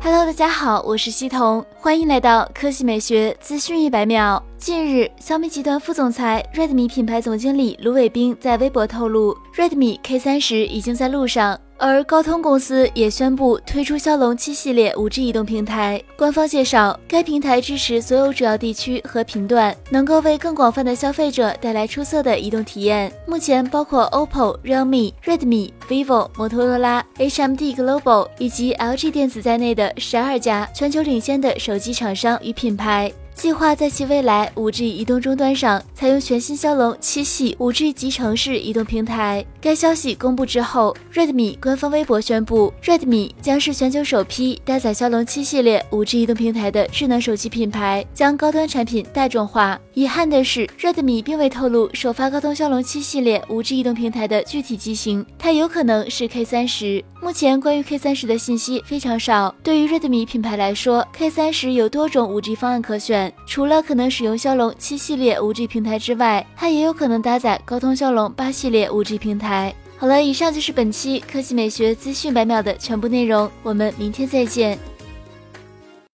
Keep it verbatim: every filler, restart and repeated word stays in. Hello， 大家好，我是西彤，欢迎来到科技美学资讯一百秒。近日，小米集团副总裁、Redmi 品牌总经理卢伟冰在微博透露 ，Redmi K 三十 已经在路上。而高通公司也宣布推出骁龙七系列 五 G 移动平台。官方介绍，该平台支持所有主要地区和频段，能够为更广泛的消费者带来出色的移动体验。目前包括 O P P O、Realme、Redmi、Vivo、摩托罗拉、H M D Global 以及 L G 电子在内的十二家全球领先的手机厂商与品牌。计划在其未来 五 G 移动终端上采用全新骁龙七系 五 G 集成式移动平台。该消息公布之后 ，Redmi 官方微博宣布 ，Redmi 将是全球首批搭载骁龙七系列 五 G 移动平台的智能手机品牌，将高端产品大众化。遗憾的是 ，Redmi 并未透露首发高通骁龙七系列 五 G 移动平台的具体机型，它有可能是 K 三十。目前关于 K 三十 的信息非常少。对于 Redmi 品牌来说 ，K 三十 有多种 五 G 方案可选。除了可能使用骁龙七系列 五 G 平台之外，它也有可能搭载高通骁龙八系列 五 G 平台。好了，以上就是本期科技美学资讯百秒的全部内容，我们明天再见。